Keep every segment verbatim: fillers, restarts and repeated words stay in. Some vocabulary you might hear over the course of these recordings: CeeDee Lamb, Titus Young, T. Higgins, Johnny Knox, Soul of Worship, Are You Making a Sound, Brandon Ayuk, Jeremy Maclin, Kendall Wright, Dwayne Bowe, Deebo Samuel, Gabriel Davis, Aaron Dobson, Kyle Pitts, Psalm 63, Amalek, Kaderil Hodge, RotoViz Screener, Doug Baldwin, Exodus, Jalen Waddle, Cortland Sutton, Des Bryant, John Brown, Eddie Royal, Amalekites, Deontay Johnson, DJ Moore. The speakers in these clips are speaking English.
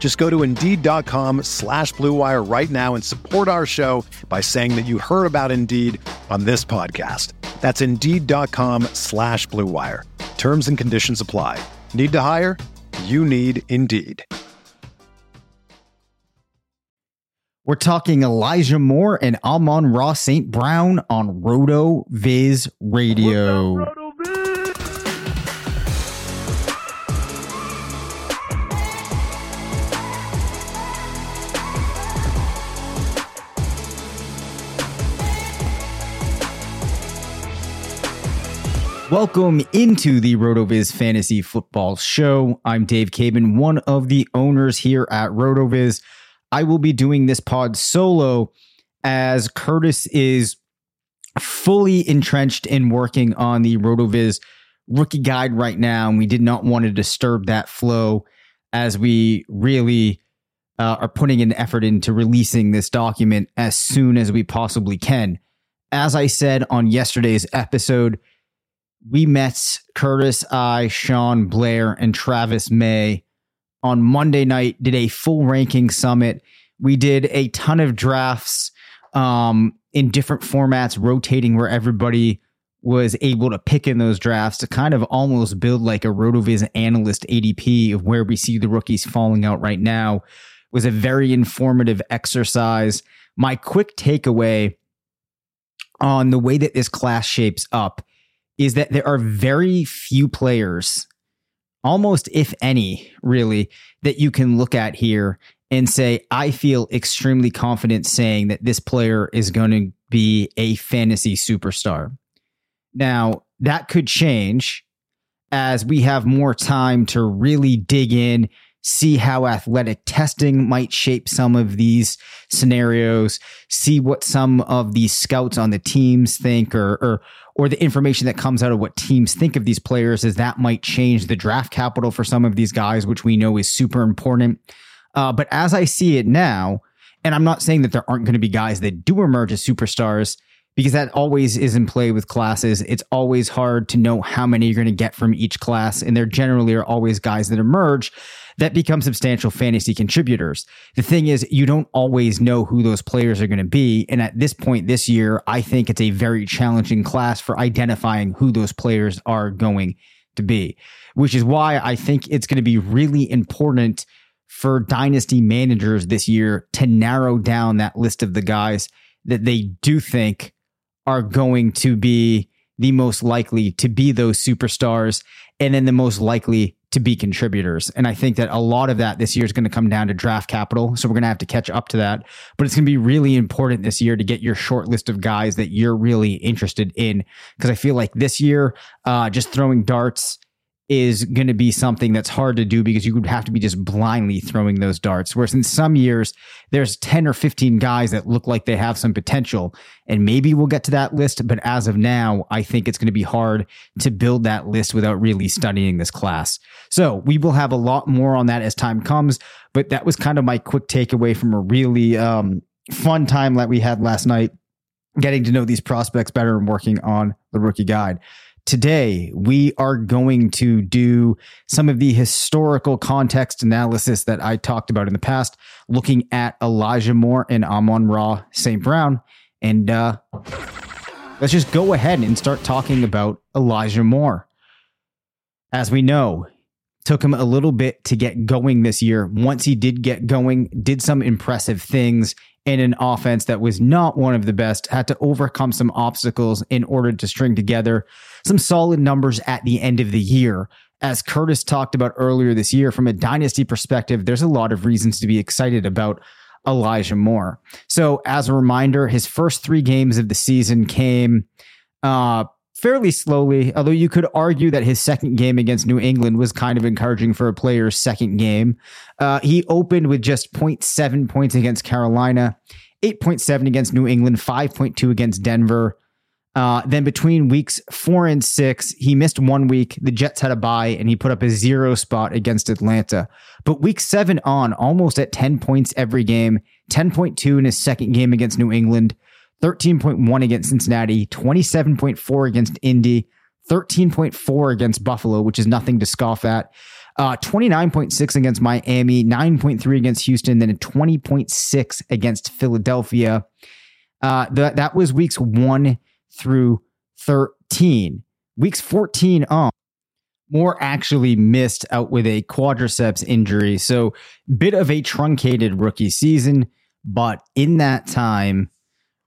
Just go to Indeed.com slash Blue Wire right now and support our show by saying that you heard about Indeed on this podcast. That's Indeed.com slash Blue Wire. Terms and conditions apply. Need to hire? You need Indeed. We're talking Elijah Moore and Amon-Ra Saint Brown on RotoViz Radio. Roto, Roto. Welcome into the RotoViz Fantasy Football Show. I'm Dave Caban, one of the owners here at RotoViz. I will be doing this pod solo as Curtis is fully entrenched in working on the RotoViz rookie guide right now, and we did not want to disturb that flow as we really uh, are putting an effort into releasing this document as soon as we possibly can. As I said on yesterday's episode, we met Curtis, I, Sean Blair, and Travis May on Monday night, did a full ranking summit. We did a ton of drafts um, in different formats, rotating where everybody was able to pick in those drafts to kind of almost build like a RotoViz analyst A D P of where we see the rookies falling out right now. It was a very informative exercise. My quick takeaway on the way that this class shapes up is that there are very few players, almost if any, really, that you can look at here and say, I feel extremely confident saying that this player is going to be a fantasy superstar. Now, that could change as we have more time to really dig in, see how athletic testing might shape some of these scenarios, see what some of these scouts on the teams think, or or or the information that comes out of what teams think of these players, as that might change the draft capital for some of these guys, which we know is super important. Uh, but as I see it now, and I'm not saying that there aren't going to be guys that do emerge as superstars, because that always is in play with classes. It's always hard to know how many you're going to get from each class, and there generally are always guys that emerge that become substantial fantasy contributors. The thing is, you don't always know who those players are going to be, and at this point this year, I think it's a very challenging class for identifying who those players are going to be, which is why I think it's going to be really important for dynasty managers this year to narrow down that list of the guys that they do think are going to be the most likely to be those superstars and then the most likely to be contributors. And I think that a lot of that this year is going to come down to draft capital. So we're going to have to catch up to that. But it's going to be really important this year to get your short list of guys that you're really interested in, because I feel like this year uh, just throwing darts is going to be something that's hard to do, because you would have to be just blindly throwing those darts. Whereas in some years, there's ten or fifteen guys that look like they have some potential, and maybe we'll get to that list. But as of now, I think it's going to be hard to build that list without really studying this class. So we will have a lot more on that as time comes. But that was kind of my quick takeaway from a really um, fun time that we had last night, getting to know these prospects better and working on the rookie guide. Today, we are going to do some of the historical context analysis that I talked about in the past, looking at Elijah Moore and Amon-Ra Saint Brown. And uh, let's just go ahead and start talking about Elijah Moore. As we know, took him a little bit to get going this year. Once he did get going, did some impressive things, in an offense that was not one of the best, had to overcome some obstacles in order to string together some solid numbers at the end of the year. As Curtis talked about earlier this year, from a dynasty perspective, there's a lot of reasons to be excited about Elijah Moore. So as a reminder, his first three games of the season came uh, fairly slowly, although you could argue that his second game against New England was kind of encouraging for a player's second game. Uh, he opened with just zero point seven points against Carolina, eight point seven against New England, five point two against Denver. Uh, then between weeks four and six, he missed one week. The Jets had a bye, and he put up a zero spot against Atlanta. But week seven on, almost at ten points every game, ten point two in his second game against New England, thirteen point one against Cincinnati, twenty-seven point four against Indy, thirteen point four against Buffalo, which is nothing to scoff at, uh, twenty-nine point six against Miami, nine point three against Houston, then twenty point six against Philadelphia. Uh, th- that was weeks one through thirteen. Weeks fourteen on, Moore actually missed out with a quadriceps injury. So bit of a truncated rookie season, but in that time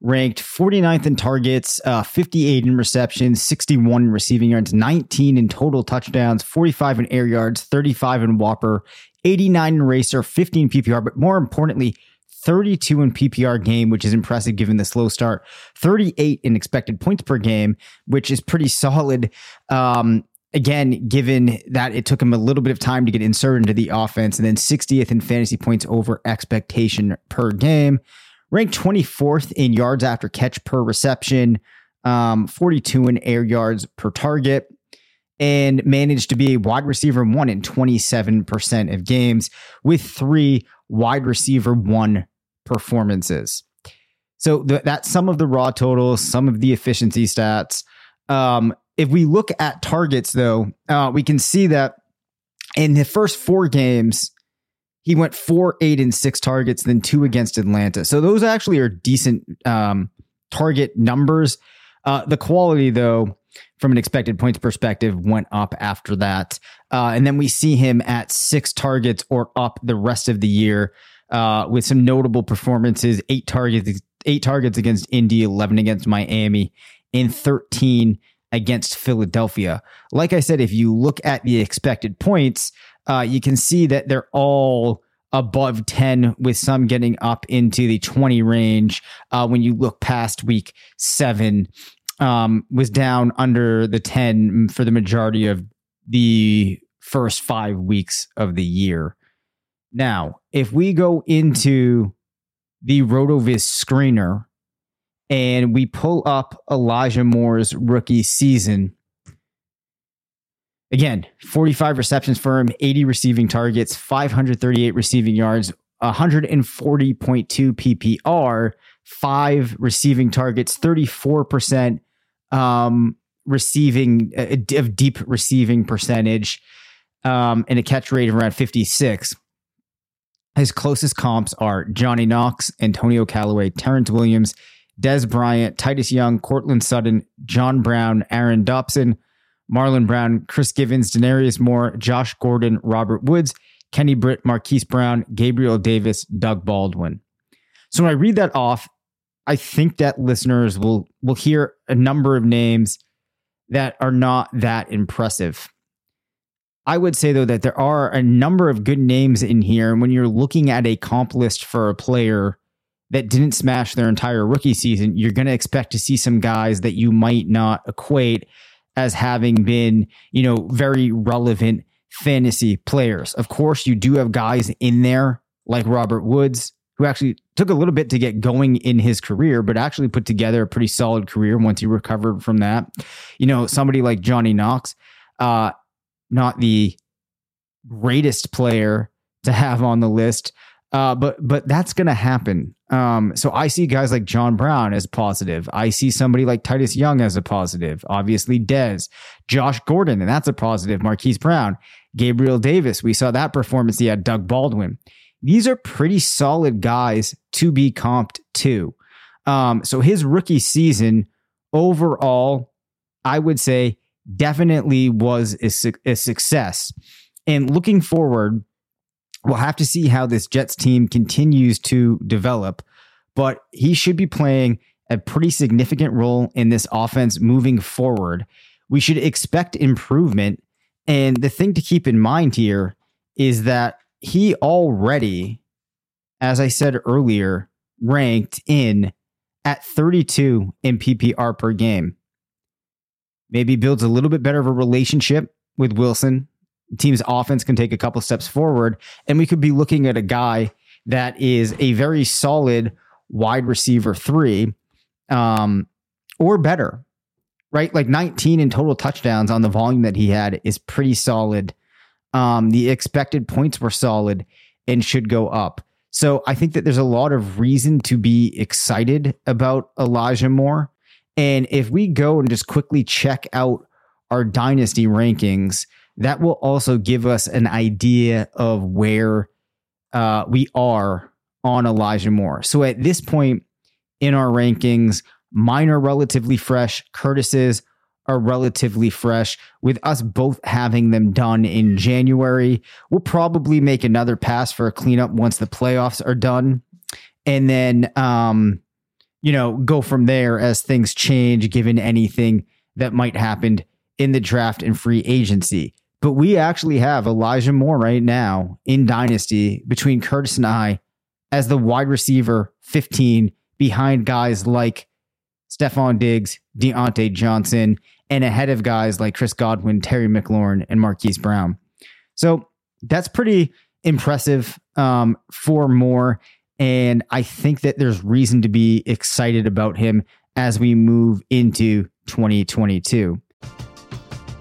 ranked forty-ninth in targets, uh, fifty-eight in receptions, sixty-one in receiving yards, nineteen in total touchdowns, forty-five in air yards, thirty-five in whopper, eighty-nine in racer, fifteen P P R, but more importantly, thirty-two in P P R game, which is impressive given the slow start, thirty-eight in expected points per game, which is pretty solid. Um, again, given that it took him a little bit of time to get inserted into the offense, and then sixtieth in fantasy points over expectation per game, ranked twenty-fourth in yards after catch per reception, um, forty-two in air yards per target, and managed to be a wide receiver one in twenty-seven percent of games with three wide receiver one performances. So th- that's some of the raw totals, some of the efficiency stats. Um, if we look at targets, though, uh, we can see that in the first four games, he went four, eight, and six targets, then two against Atlanta. So those actually are decent um, target numbers. Uh, the quality, though, from an expected points perspective, went up after that. Uh, and then we see him at six targets or up the rest of the year uh, with some notable performances, eight targets, eight targets against Indy, eleven against Miami, and thirteen against Philadelphia. Like I said, if you look at the expected points, uh, you can see that they're all above ten, with some getting up into the twenty range uh, when you look past week seven. Um, was down under the ten for the majority of the first five weeks of the year. Now, if we go into the RotoViz screener and we pull up Elijah Moore's rookie season, again, forty-five receptions for him, eighty receiving targets, five hundred thirty-eight receiving yards, one hundred forty point two P P R, five receiving targets, thirty-four percent. Um, receiving uh, of deep receiving percentage, um, and a catch rate of around fifty-six. His closest comps are Johnny Knox, Antonio Callaway, Terrence Williams, Des Bryant, Titus Young, Cortland Sutton, John Brown, Aaron Dobson, Marlon Brown, Chris Givens, Denarius Moore, Josh Gordon, Robert Woods, Kenny Britt, Marquise Brown, Gabriel Davis, Doug Baldwin. So when I read that off, I think that listeners will will hear a number of names that are not that impressive. I would say, though, that there are a number of good names in here. And when you're looking at a comp list for a player that didn't smash their entire rookie season, you're going to expect to see some guys that you might not equate as having been, you know, very relevant fantasy players. Of course, you do have guys in there like Robert Woods, who actually took a little bit to get going in his career, but actually put together a pretty solid career once he recovered from that. You know, somebody like Johnny Knox, uh, not the greatest player to have on the list, uh, but but that's going to happen. Um, so I see guys like John Brown as positive. I see somebody like Titus Young as a positive. Obviously, Des, Josh Gordon, and that's a positive. Marquise Brown, Gabriel Davis. We saw that performance he had. Doug Baldwin. These are pretty solid guys to be comped to. Um, so his rookie season overall, I would say definitely was a, su- a success. And looking forward, we'll have to see how this Jets team continues to develop. but he should be playing a pretty significant role in this offense moving forward. We should expect improvement. And the thing to keep in mind here is that he already, as I said earlier, ranked in at thirty-two in P P R per game. Maybe builds a little bit better of a relationship with Wilson. The team's offense can take a couple steps forward, and we could be looking at a guy that is a very solid wide receiver three um, or better, right? Like nineteen in total touchdowns on the volume that he had is pretty solid. Um, the expected points were solid and should go up. So I think that there's a lot of reason to be excited about Elijah Moore. And if we go and just quickly check out our dynasty rankings, that will also give us an idea of where uh, we are on Elijah Moore. So at this point in our rankings, mine are relatively fresh. Curtis's are relatively fresh. With us both having them done in January, we'll probably make another pass for a cleanup once the playoffs are done. And then, um, you know, go from there as things change, given anything that might happen in the draft and free agency. But we actually have Elijah Moore right now in Dynasty between Curtis and I as the wide receiver fifteen behind guys like Stephon Diggs, Deontay Johnson, and ahead of guys like Chris Godwin, Terry McLaurin, and Marquise Brown. So that's pretty impressive um, for Moore. And I think that there's reason to be excited about him as we move into twenty twenty-two.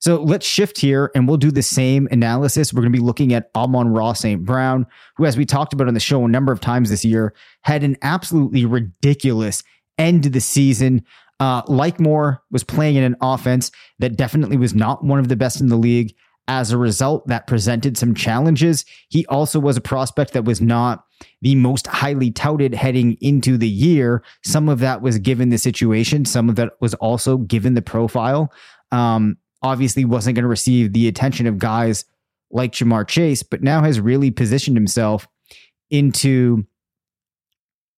So let's shift here and we'll do the same analysis. We're going to be looking at Amon-Ra Saint Brown, who, as we talked about on the show a number of times this year, had an absolutely ridiculous end to the season. Uh, like Moore, was playing in an offense that definitely was not one of the best in the league. As a result, that presented some challenges. He also was a prospect that was not the most highly touted heading into the year. Some of that was given the situation. Some of that was also given the profile. Um, Obviously wasn't going to receive the attention of guys like Jamar Chase, but now has really positioned himself into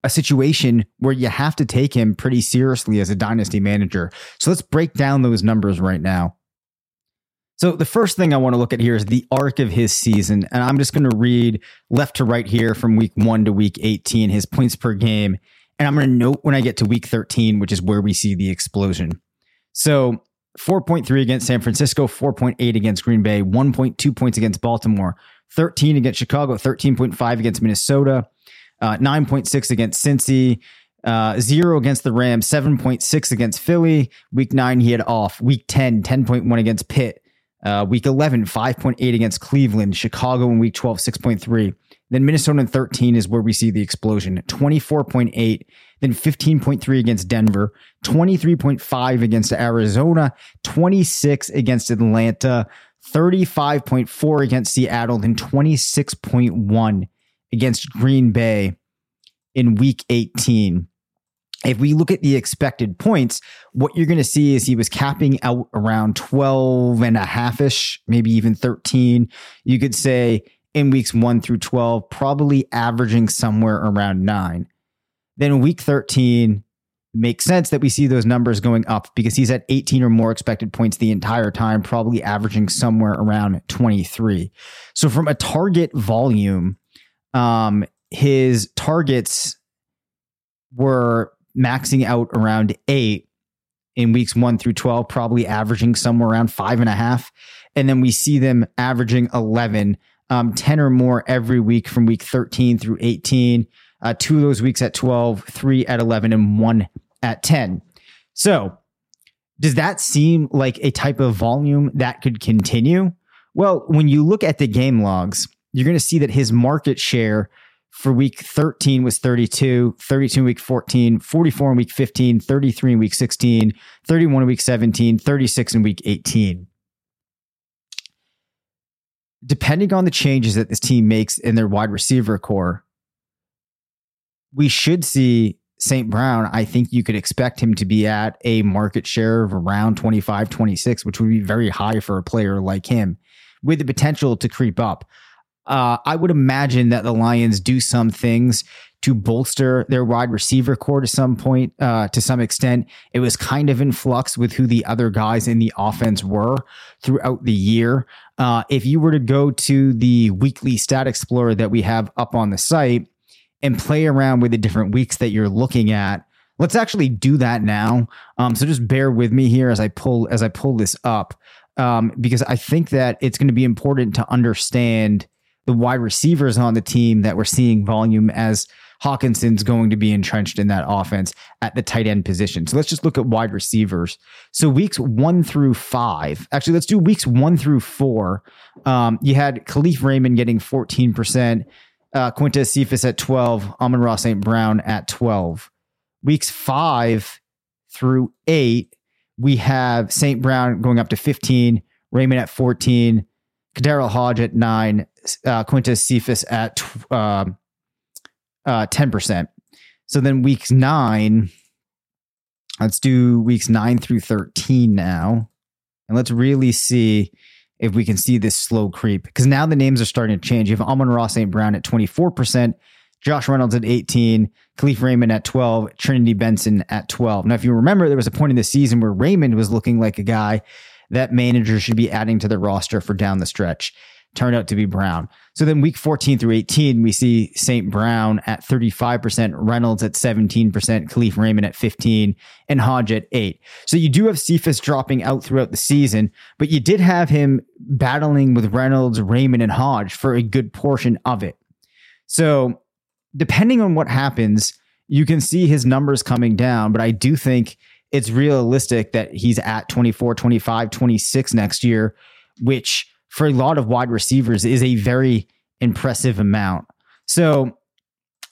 a situation where you have to take him pretty seriously as a dynasty manager. So let's break down those numbers right now. So the first thing I want to look at here is the arc of his season. And I'm just going to read left to right here from week one to week eighteen, his points per game. And I'm going to note when I get to week thirteen, which is where we see the explosion. So four point three against San Francisco, four point eight against Green Bay, one point two points against Baltimore, thirteen against Chicago, thirteen point five against Minnesota, uh, nine point six against Cincy, uh, zero against the Rams, seven point six against Philly. Week nine, he had off. Week ten, ten point one against Pitt. Uh, week eleven, five point eight against Cleveland, Chicago in week twelve, six point three. Then Minnesota in thirteen is where we see the explosion, twenty-four point eight, then fifteen point three against Denver, twenty-three point five against Arizona, twenty-six against Atlanta, thirty-five point four against Seattle, then twenty-six point one against Green Bay in week eighteen. If we look at the expected points, what you're going to see is he was capping out around twelve and a half-ish, maybe even thirteen. You could say in weeks one through twelve, probably averaging somewhere around nine. Then week thirteen, makes sense that we see those numbers going up because he's at eighteen or more expected points the entire time, probably averaging somewhere around twenty-three. So from a target volume, um, his targets were maxing out around eight in weeks one through twelve, probably averaging somewhere around five and a half. And then we see them averaging eleven, um, ten or more every week from week thirteen through eighteen, uh, two of those weeks at twelve, three at eleven, and one at ten. So does that seem like a type of volume that could continue? Well, when you look at the game logs, you're going to see that his market share for week thirteen was thirty-two, thirty-two in week fourteen, forty-four in week fifteen, thirty-three in week sixteen, thirty-one in week seventeen, thirty-six in week eighteen. Depending on the changes that this team makes in their wide receiver core, we should see Saint Brown. I think you could expect him to be at a market share of around twenty-five, twenty-six, which would be very high for a player like him, with the potential to creep up. Uh, I would imagine that the Lions do some things to bolster their wide receiver core to some point, uh, to some extent. It was kind of in flux with who the other guys in the offense were throughout the year. Uh, if you were to go to the weekly stat explorer that we have up on the site and play around with the different weeks that you're looking at, let's actually do that now. Um, so just bear with me here as I pull, as I pull this up, um, because I think that it's going to be important to understand the wide receivers on the team that we're seeing volume, as Hawkinson's going to be entrenched in that offense at the tight end position. So let's just look at wide receivers. So weeks one through five, actually, let's do weeks one through four. Um, you had Khalif Raymond getting fourteen percent, uh, Quintez Cephus at twelve, Amon-Ra Saint Brown at twelve. Weeks five through eight, we have Saint Brown going up to fifteen, Raymond at fourteen, Kaderil Hodge at nine, uh, Quintez Cephus at tw- uh, uh, ten percent. So then weeks nine, let's do weeks nine through thirteen now. And let's really see if we can see this slow creep, because now the names are starting to change. You have Amon-Ra Saint Brown at twenty-four percent, Josh Reynolds at eighteen, Khalif Raymond at twelve, Trinity Benson at twelve. Now, if you remember, there was a point in the season where Raymond was looking like a guy that manager should be adding to the roster for down the stretch. Turned out to be Brown. So then week fourteen through eighteen, we see Saint Brown at thirty-five percent, Reynolds at seventeen percent, Khalif Raymond at fifteen, and Hodge at eight. So you do have Cephus dropping out throughout the season, but you did have him battling with Reynolds, Raymond, and Hodge for a good portion of it. So depending on what happens, you can see his numbers coming down, but I do think it's realistic that he's at twenty-four, twenty-five, twenty-six next year, which for a lot of wide receivers is a very impressive amount. So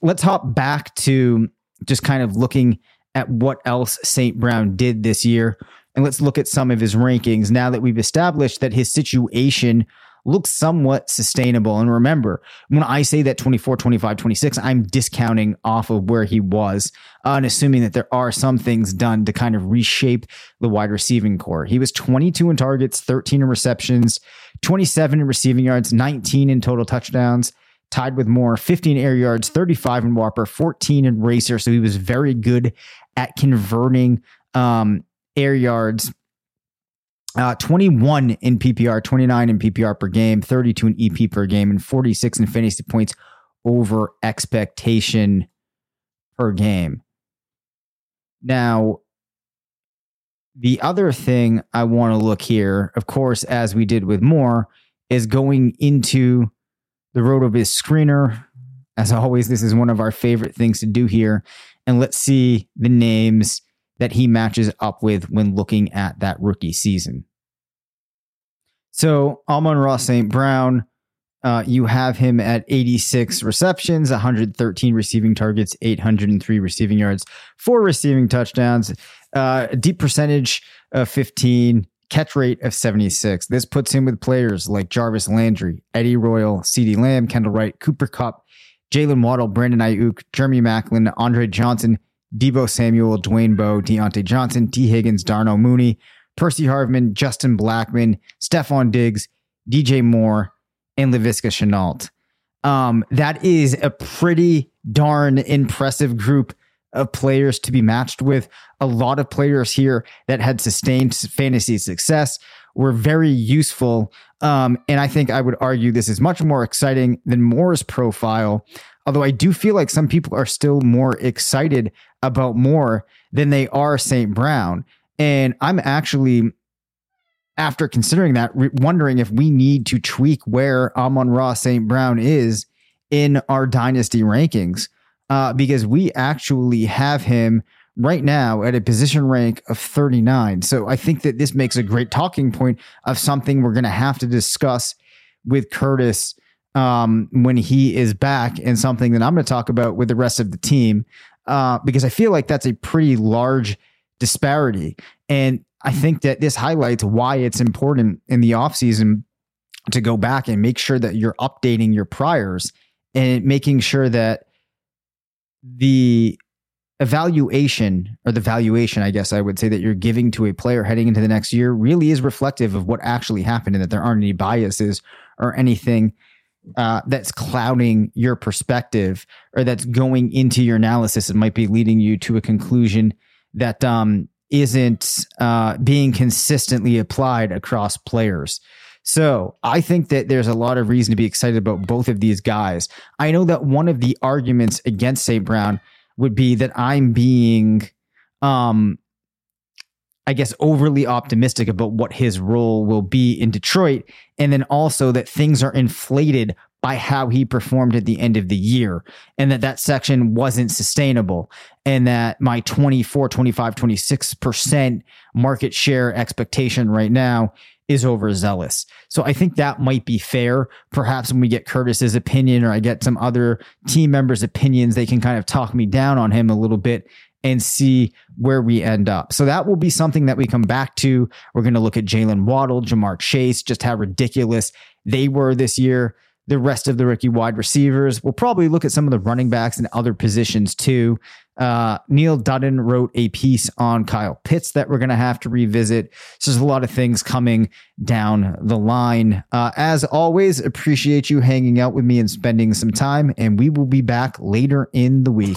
let's hop back to just kind of looking at what else Saint Brown did this year. And let's look at some of his rankings now that we've established that his situation looks somewhat sustainable. And remember, when I say that twenty-four, twenty-five, twenty-six, I'm discounting off of where he was uh, and assuming that there are some things done to kind of reshape the wide receiving core. He was twenty-two in targets, thirteen in receptions, twenty-seven in receiving yards, nineteen in total touchdowns, tied with Moore, fifteen air yards, thirty-five in Whopper, fourteen in Racer. So he was very good at converting um, air yards. Uh, twenty-one in P P R, twenty-nine in P P R per game, thirty-two in E P per game, and forty-six in fantasy points over expectation per game. Now, the other thing I want to look here, of course, as we did with Moore, is going into the RotoViz screener. As always, this is one of our favorite things to do here. And let's see the names that he matches up with when looking at that rookie season. So Amon-Ra Saint Brown, Uh, you have him at eighty-six receptions, one hundred thirteen receiving targets, eight hundred three receiving yards, four receiving touchdowns, uh, a deep percentage of fifteen, catch rate of seventy-six. This puts him with players like Jarvis Landry, Eddie Royal, CeeDee Lamb, Kendall Wright, Cooper Kupp, Jalen Waddle, Brandon Ayuk, Jeremy Maclin, Andre Johnson, Deebo Samuel, Dwayne Bowe, Deontay Johnson, T. Higgins, Darnell Mooney, Percy Harvin, Justin Blackmon, Stephon Diggs, D J Moore, and Laviska Shenault. Um, that is a pretty darn impressive group of players to be matched with. A lot of players here that had sustained fantasy success were very useful. Um, and I think I would argue this is much more exciting than Moore's profile. Although I do feel like some people are still more excited about Moore than they are Saint Brown. And I'm actually, after considering that, re- wondering if we need to tweak where Amon-Ra Saint Brown is in our dynasty rankings, uh, because we actually have him right now at a position rank of thirty-nine. So I think that this makes a great talking point of something we're going to have to discuss with Curtis um, when he is back, and something that I'm going to talk about with the rest of the team, uh, because I feel like that's a pretty large disparity. And I think that this highlights why it's important in the offseason to go back and make sure that you're updating your priors and making sure that the evaluation or the valuation, I guess I would say, that you're giving to a player heading into the next year really is reflective of what actually happened, and that there aren't any biases or anything uh, that's clouding your perspective or that's going into your analysis. It might be leading you to a conclusion that, um, isn't uh, being consistently applied across players. So I think that there's a lot of reason to be excited about both of these guys. I know that one of the arguments against Saint Brown would be that I'm being, um, I guess, overly optimistic about what his role will be in Detroit, and then also that things are inflated by how he performed at the end of the year, and that that section wasn't sustainable, and that my twenty-four, twenty-five, twenty-six percent market share expectation right now is overzealous. So I think that might be fair. Perhaps when we get Curtis's opinion, or I get some other team members' opinions, they can kind of talk me down on him a little bit and see where we end up. So that will be something that we come back to. We're going to look at Jaylen Waddle, Jamar Chase, just how ridiculous they were this year. The rest of the rookie wide receivers. We'll probably look at some of the running backs and other positions too. Uh, Neil Dutton wrote a piece on Kyle Pitts that we're going to have to revisit. So there's a lot of things coming down the line. Uh, as always, appreciate you hanging out with me and spending some time, and we will be back later in the week.